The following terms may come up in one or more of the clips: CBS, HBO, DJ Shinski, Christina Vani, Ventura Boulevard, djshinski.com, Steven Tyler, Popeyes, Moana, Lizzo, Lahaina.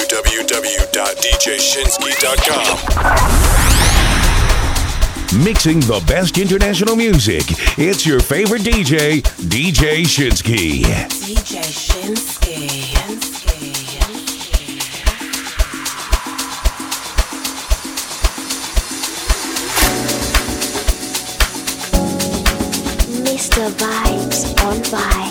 www.djshinski.com. Mixing the best international music. It's your favorite DJ, DJ Shinski. DJ Shinski. The vibes on vibes.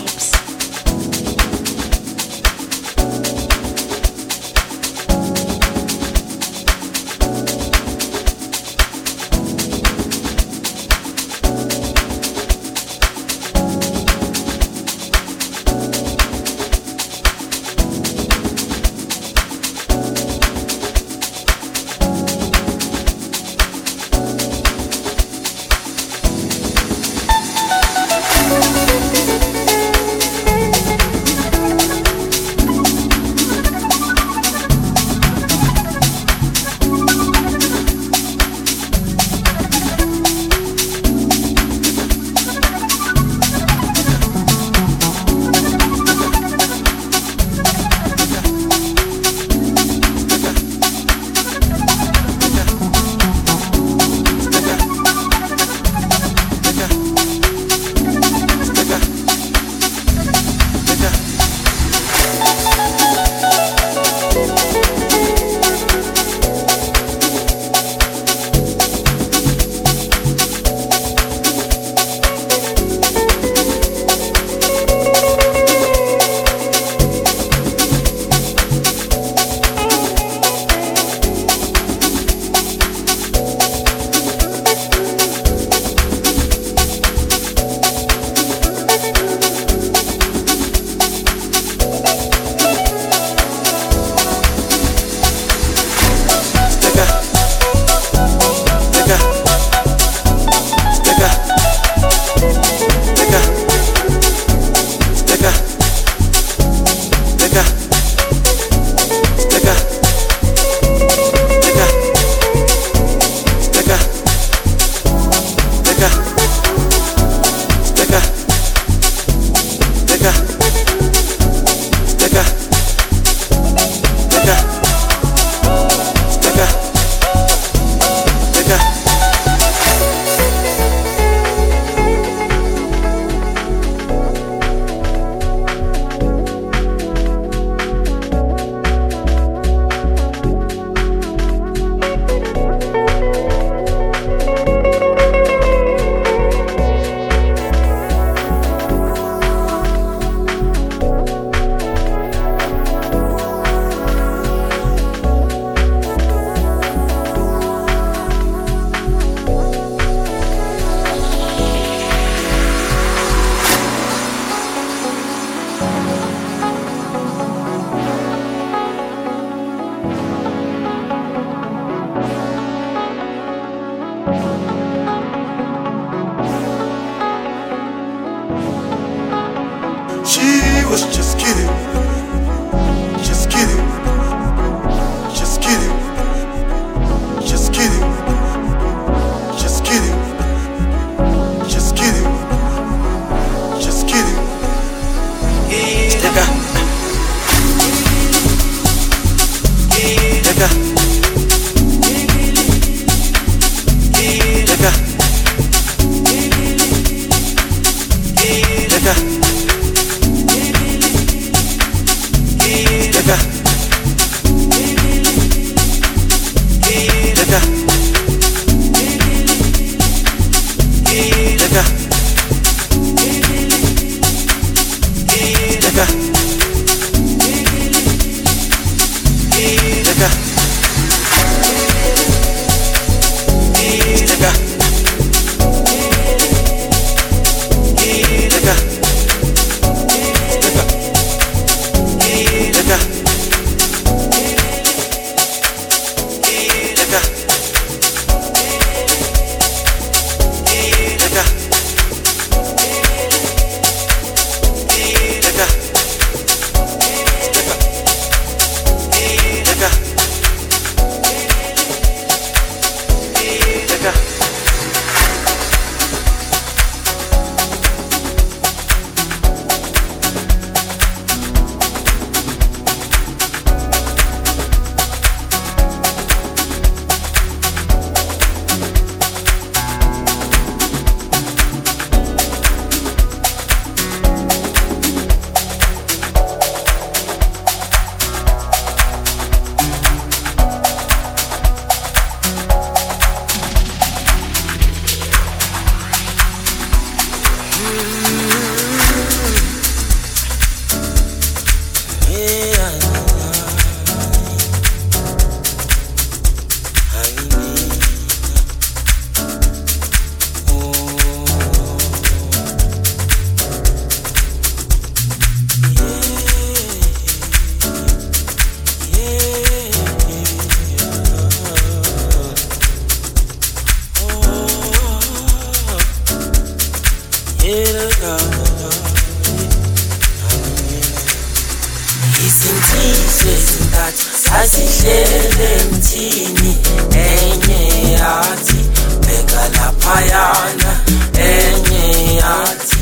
heart asihlele mthini enye yathi beka lapha yana enye yathi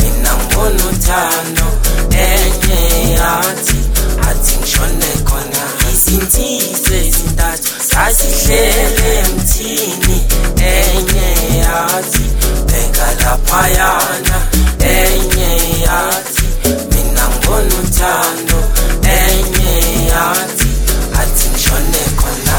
mina ngibona uthando enye yathi athi ngishone khona izintize izintathu asihlele mthini enye yathi beka lapha yana enye yathi mina ngibona uthando enye yathi athi ngishone khona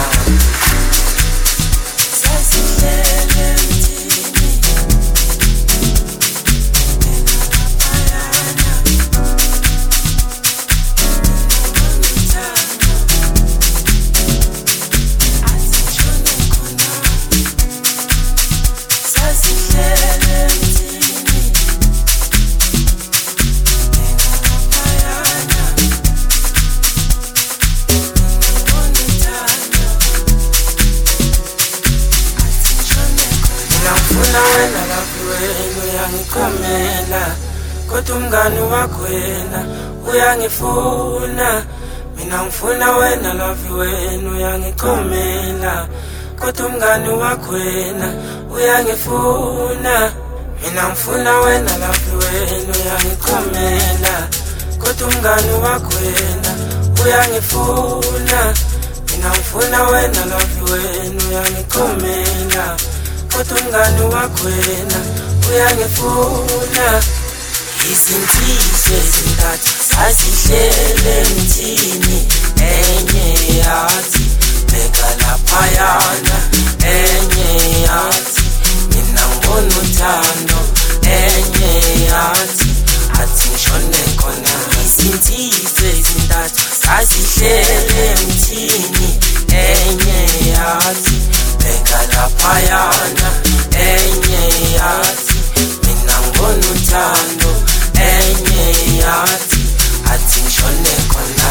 Mgani wakwena, uyangifuna mina ngifuna wena love wena uyangikhomela kodwa mgani wakwena, uyangifuna mina ngifuna wena love wena uyangikhomela kodwa mgani wakwena, uyangifuna mina ngifuna wena love wena uyangikhomela kodwa mgani wakwena, uyangifuna Izintizo ezintathu sazihlele mthini enye yathi beka lapha yana enye yathi mina ngibona uthando enye yathi athi ngishone khona izintizo ezintathu sazihlele mthini enye yathi beka lapha yana enye yathi mina ngibona uthando Enye yathi athi ngishone khona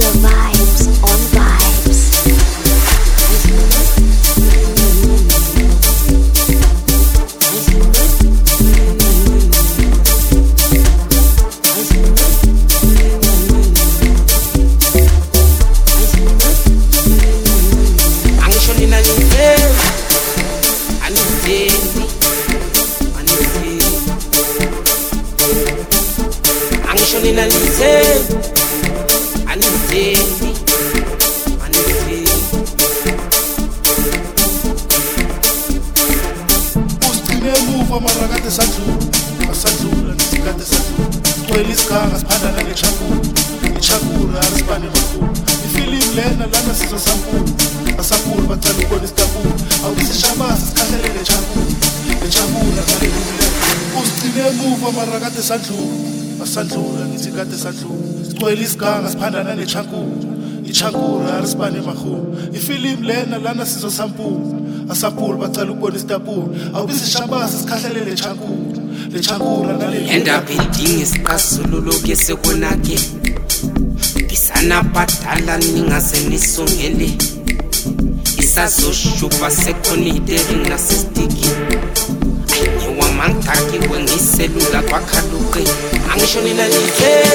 Mr. Vibes on Vibes. ngasazula ngesikade sazula kweliska ngasiphandana ngechakula ngechakula arisipane kakhulu ifilimu lena lana sizo sankulu asankulu bathanda ukubona isitapula awusishamasa sikhahlele ngechakula ngechakula ngalelule usigcine emuva marakade sazula ngasazula ngesikade sazula kweliska ngasiphandana ngechakula ichakura arisipane kakhulu ifilimu lena lana sizo sankulu asampulu bacala ukubona isitapula awubisishabasa sikhahlele le chankura naleli endaba idinga isixasululo kesekonake ngisanabadala ningaze nisongele isazoshuba sekonideri nasistiki ngiwamanthakiwe ngiselula kwakhaluke angisho nina nizeni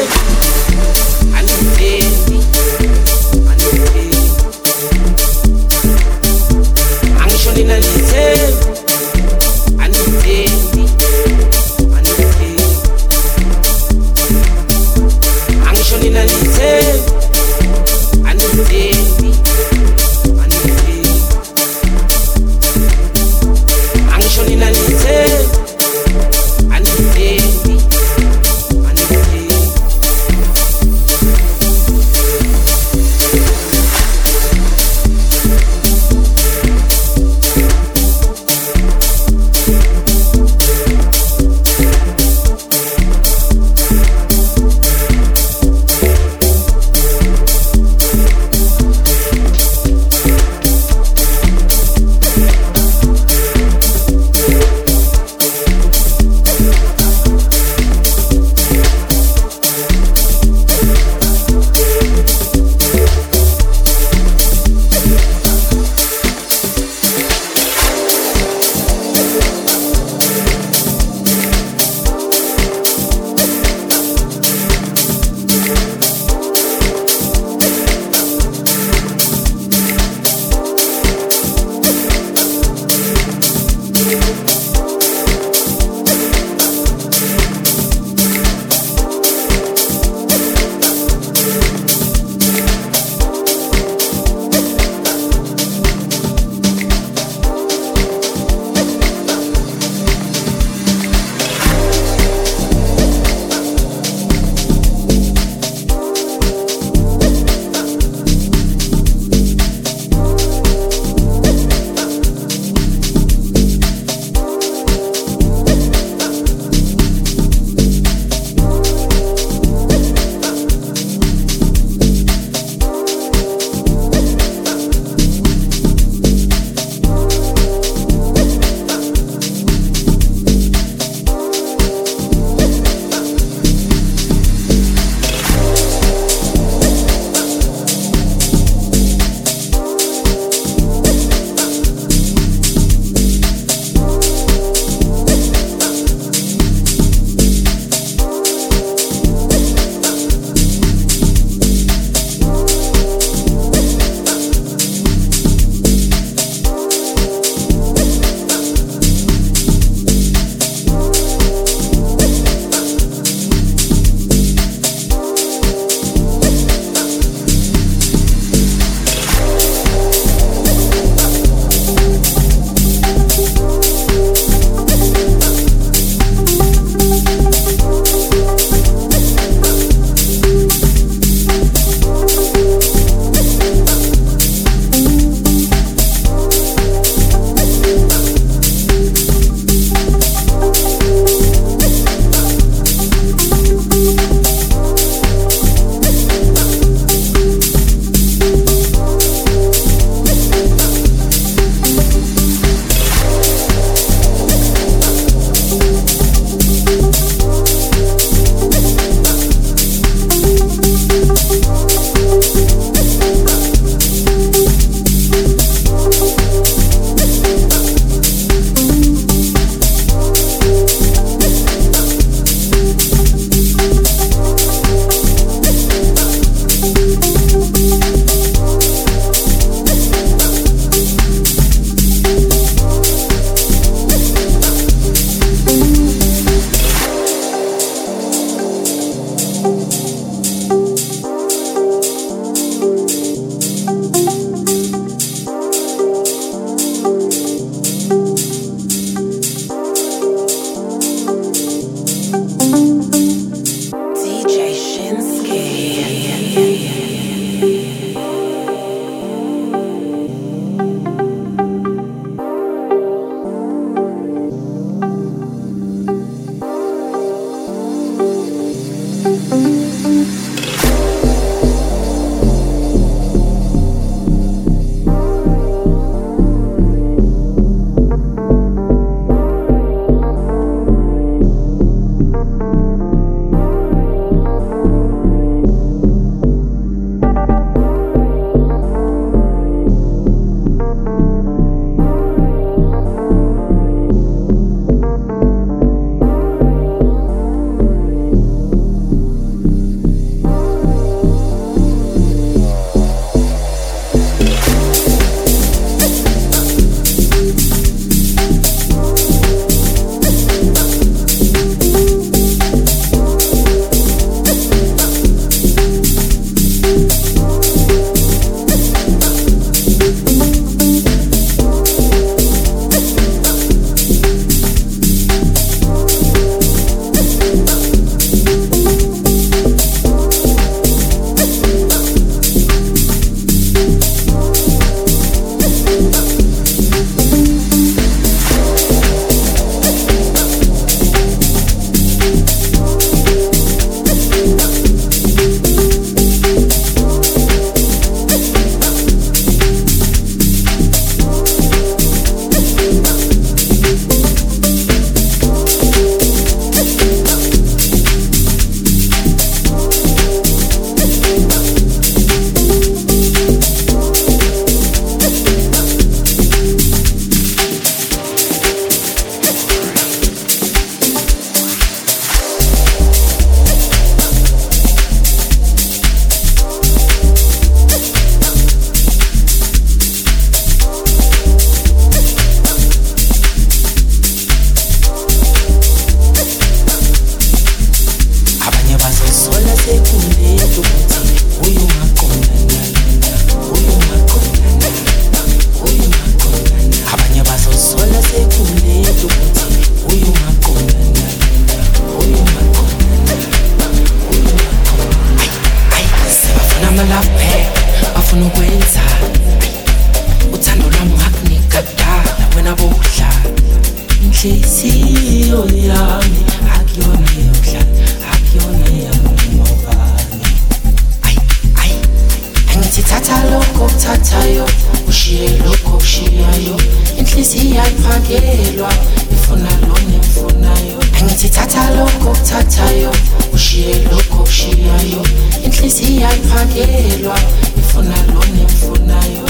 Ngijelwa ifuna loni mfunayo Ngitithatha lokho kuthathayo Ushiye lokho ushiyayo Inhliziyo ayiphakelwa ifuna loni mfunayo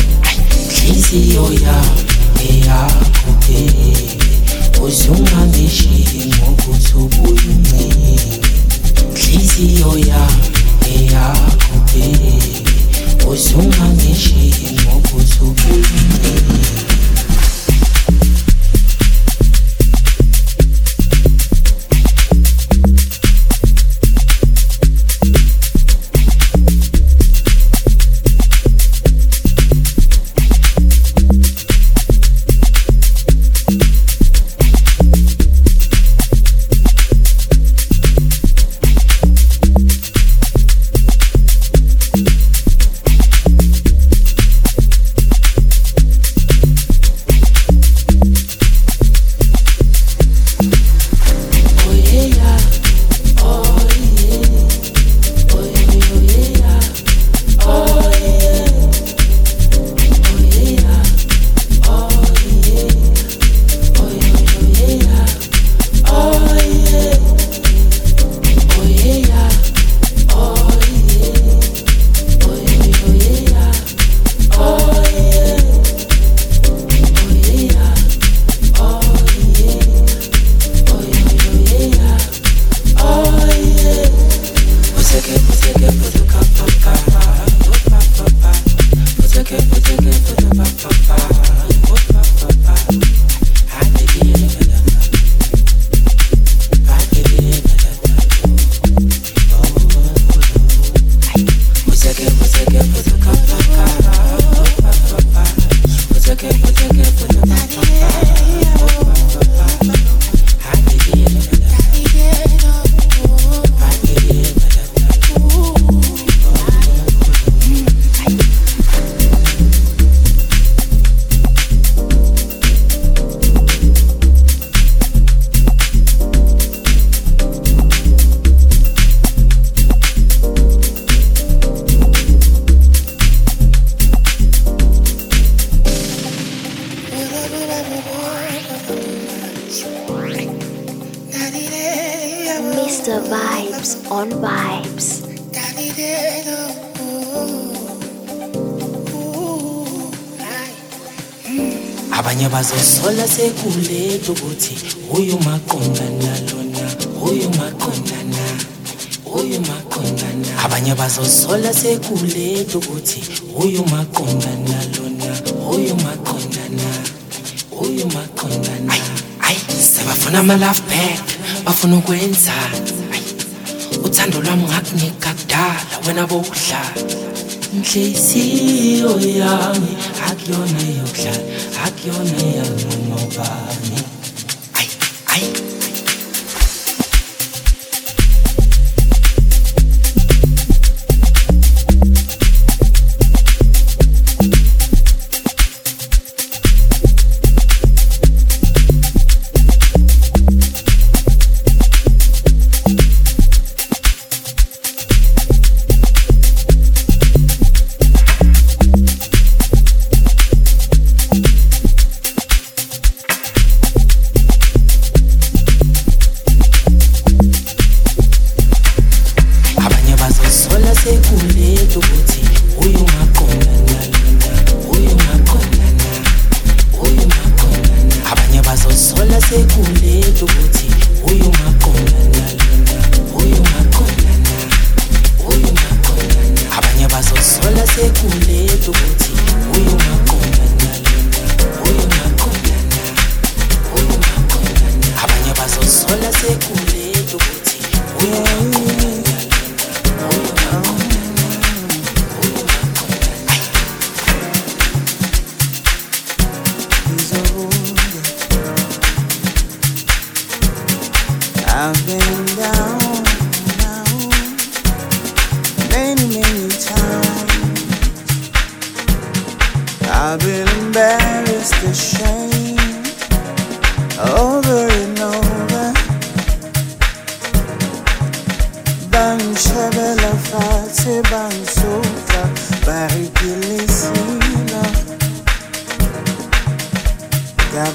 Inhliziyo yami eyakho uzungangishiyi ngokuthi ubuyimini Inhliziyo yami eyakho uzungangishiyi ngokuthi ubuyimini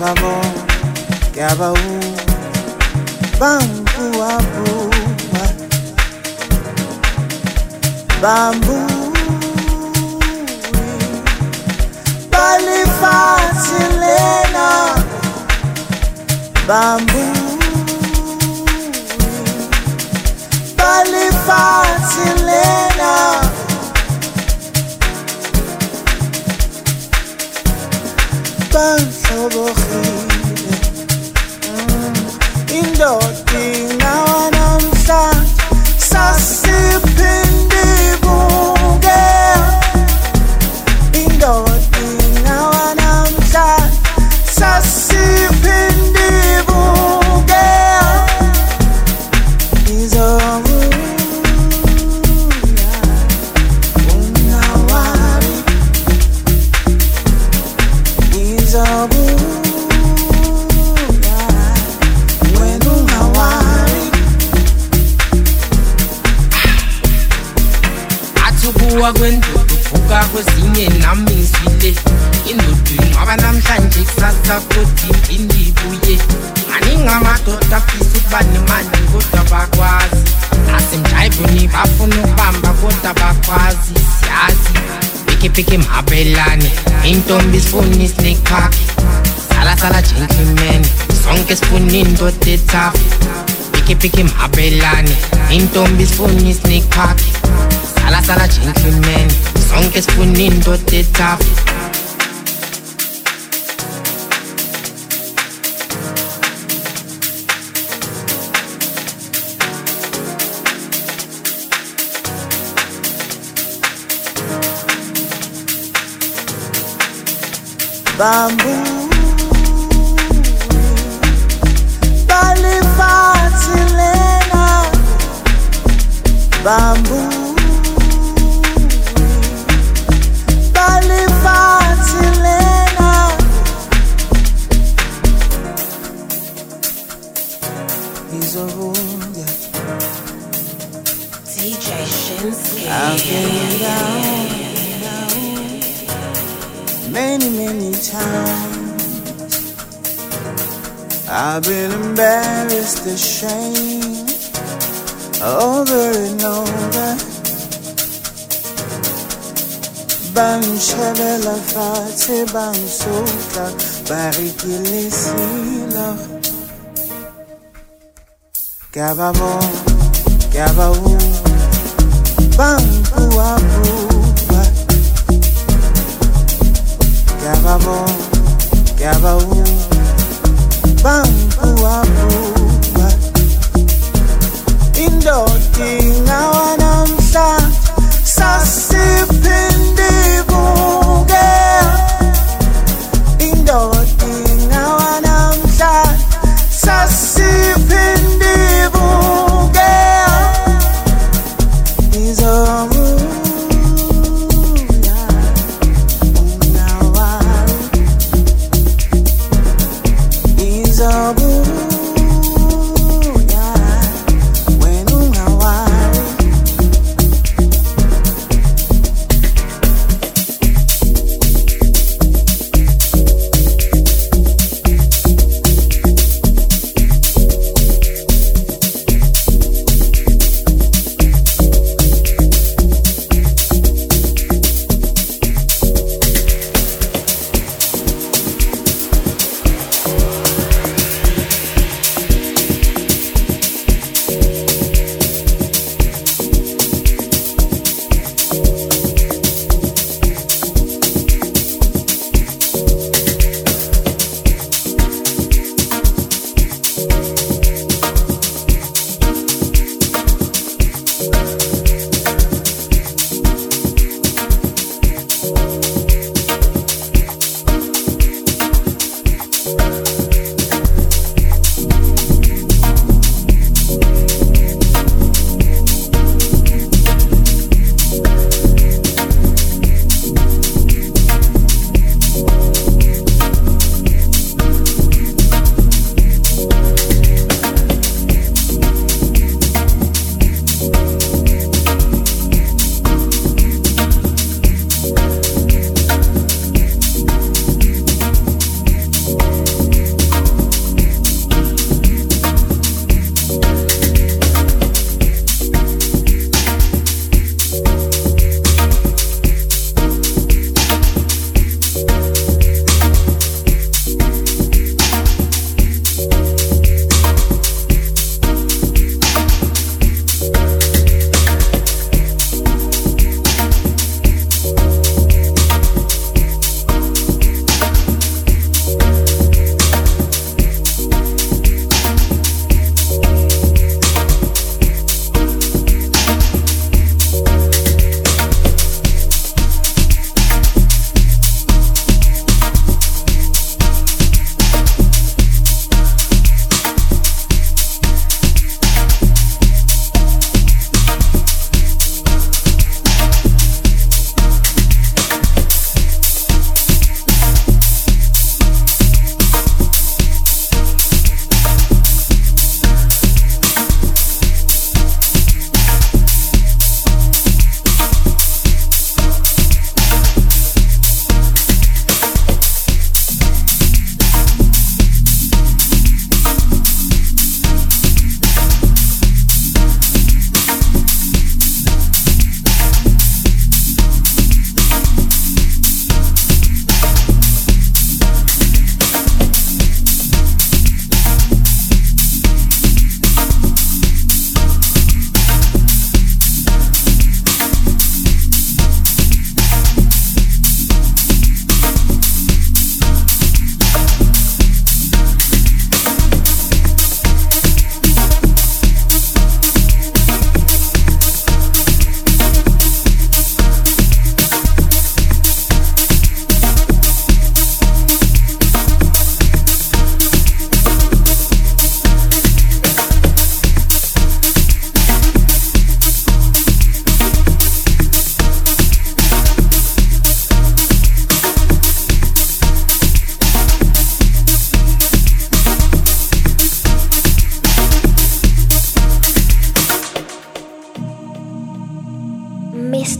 Vamos. Yabahu Bambu Abu Bambu Balifatilena Bambu Balifatilena Intombi sifuni snake pack Sala sala gentleman Sonke sifuni ndote tap Bamboo Bamboo, Balifatilena Izorunda DJ Shinski I've been down many times I've been embarrassed, ashamed Over and over Bang Shabela Fati Bang Sultan Barikilisila Gababo Gabahu Bang Puabu Gababo Gabahu Bang Puabu Indoting awanam sa sasipin di buge Indoting awanam sa sasipin di buge Izomu na unawari Izomu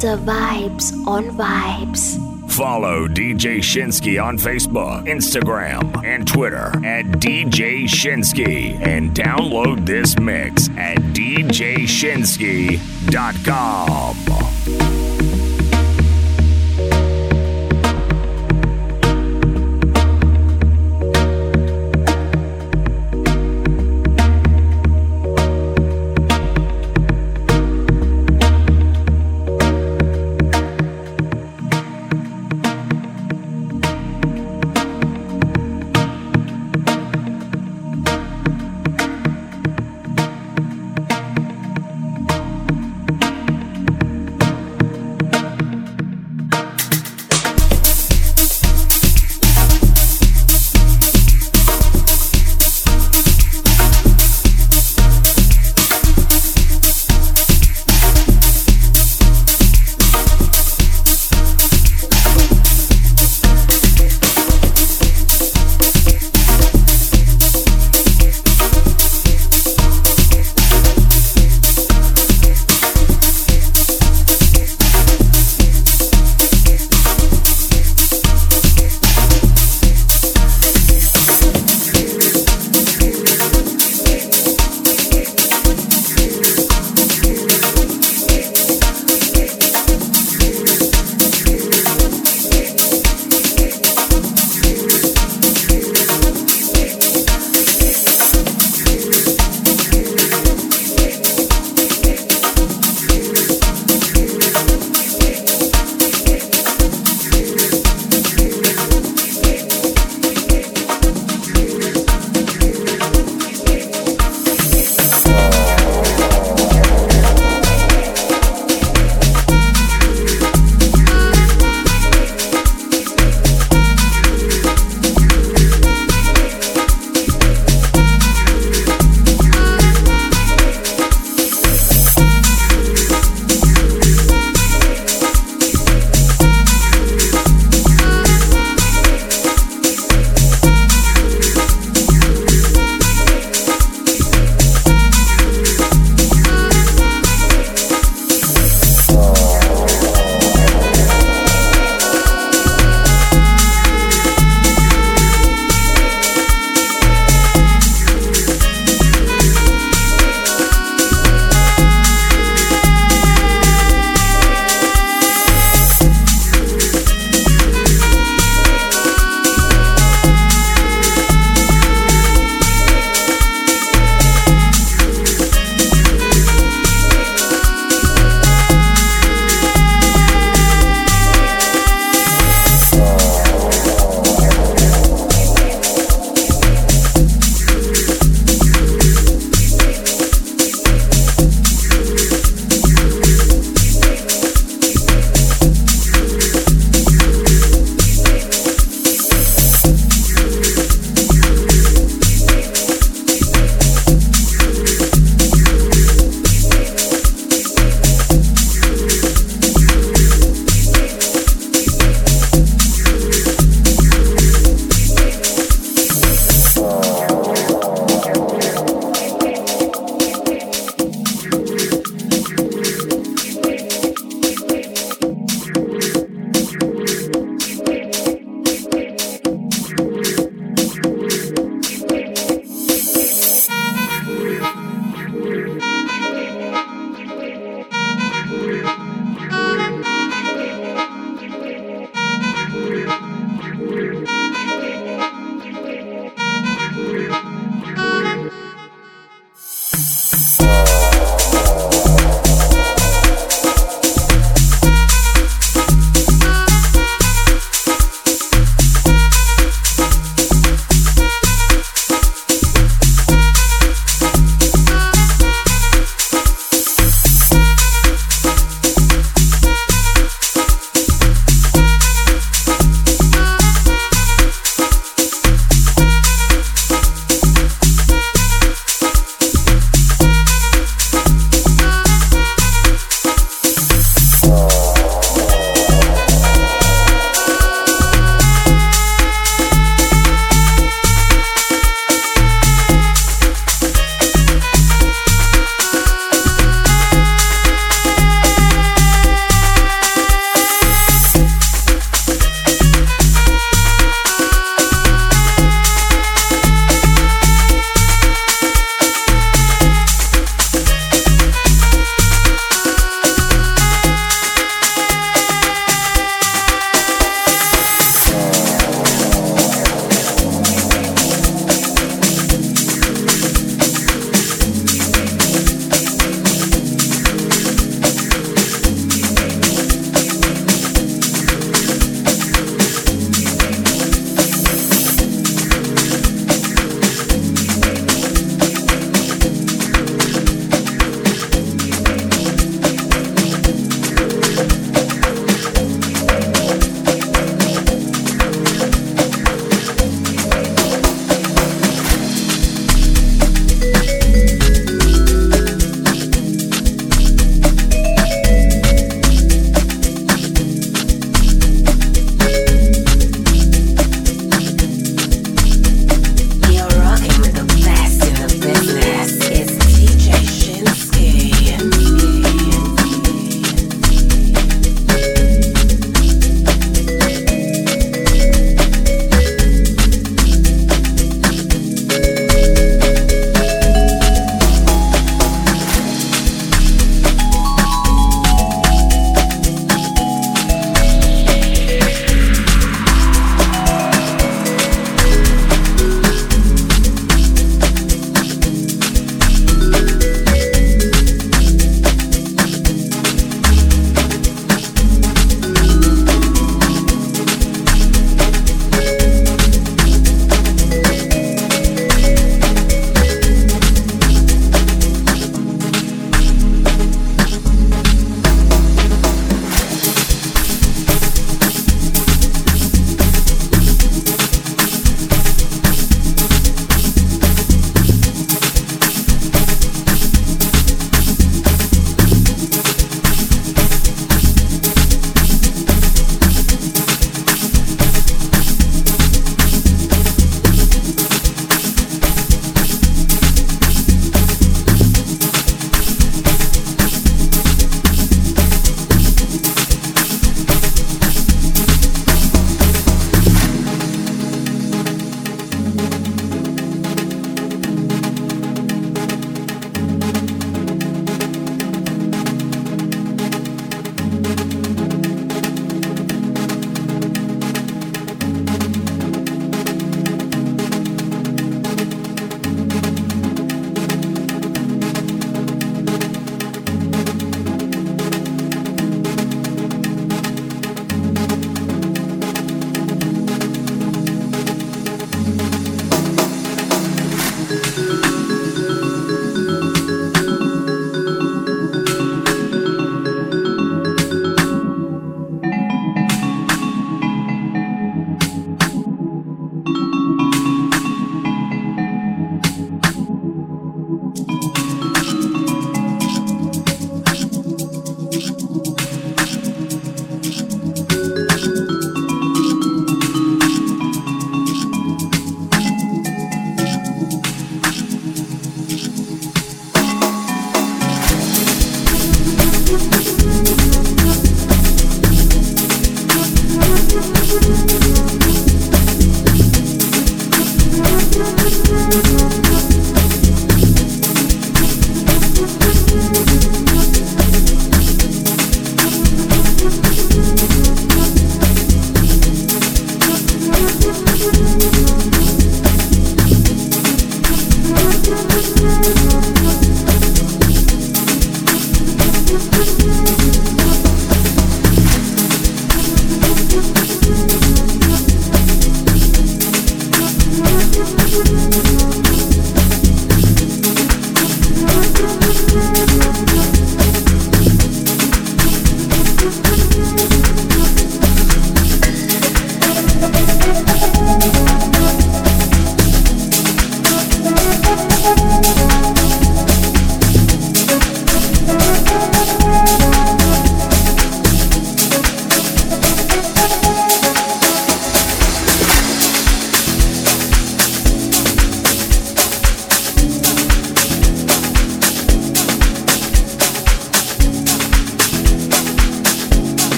the vibes on Vibes. Follow DJ Shinski on Facebook, Instagram, and Twitter at DJ Shinski. And download this mix at djshinski.com.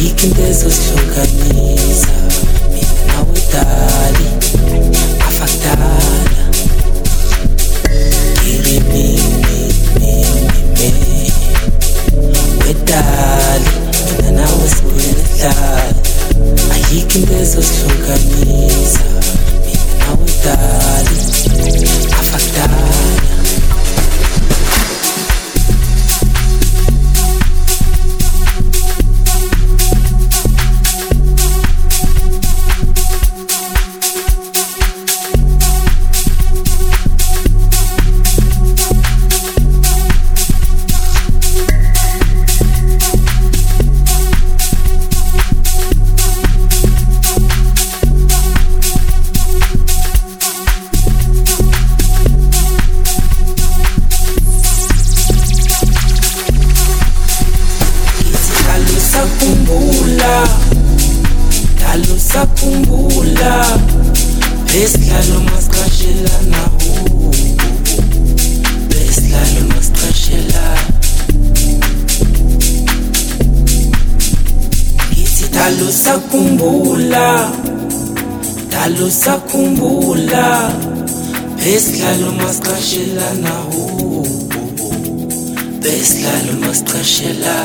aikiendezo shukanisa minawudali afatana kimi wedali minawusuletali aikiendezo shukanisa minawudali afatana. Sakhumbula besihlalo masiqashelana ho besihlalo masiqashela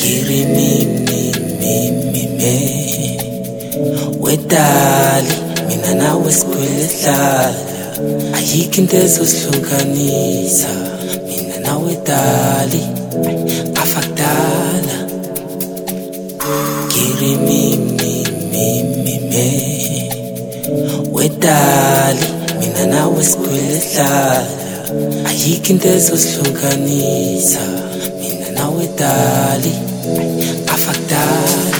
kiri mi wedali mina nawe sikhwelehlala ayikho into ezosihlukanisa mina nawe dali afakdala. Me wedali mina nawe sikhwelehlala ayikho into ezosihlukanisa mina nawe dali afakdala.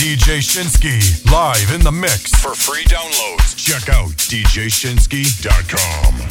DJ Shinski, live in the mix. For free downloads, check out djshinski.com.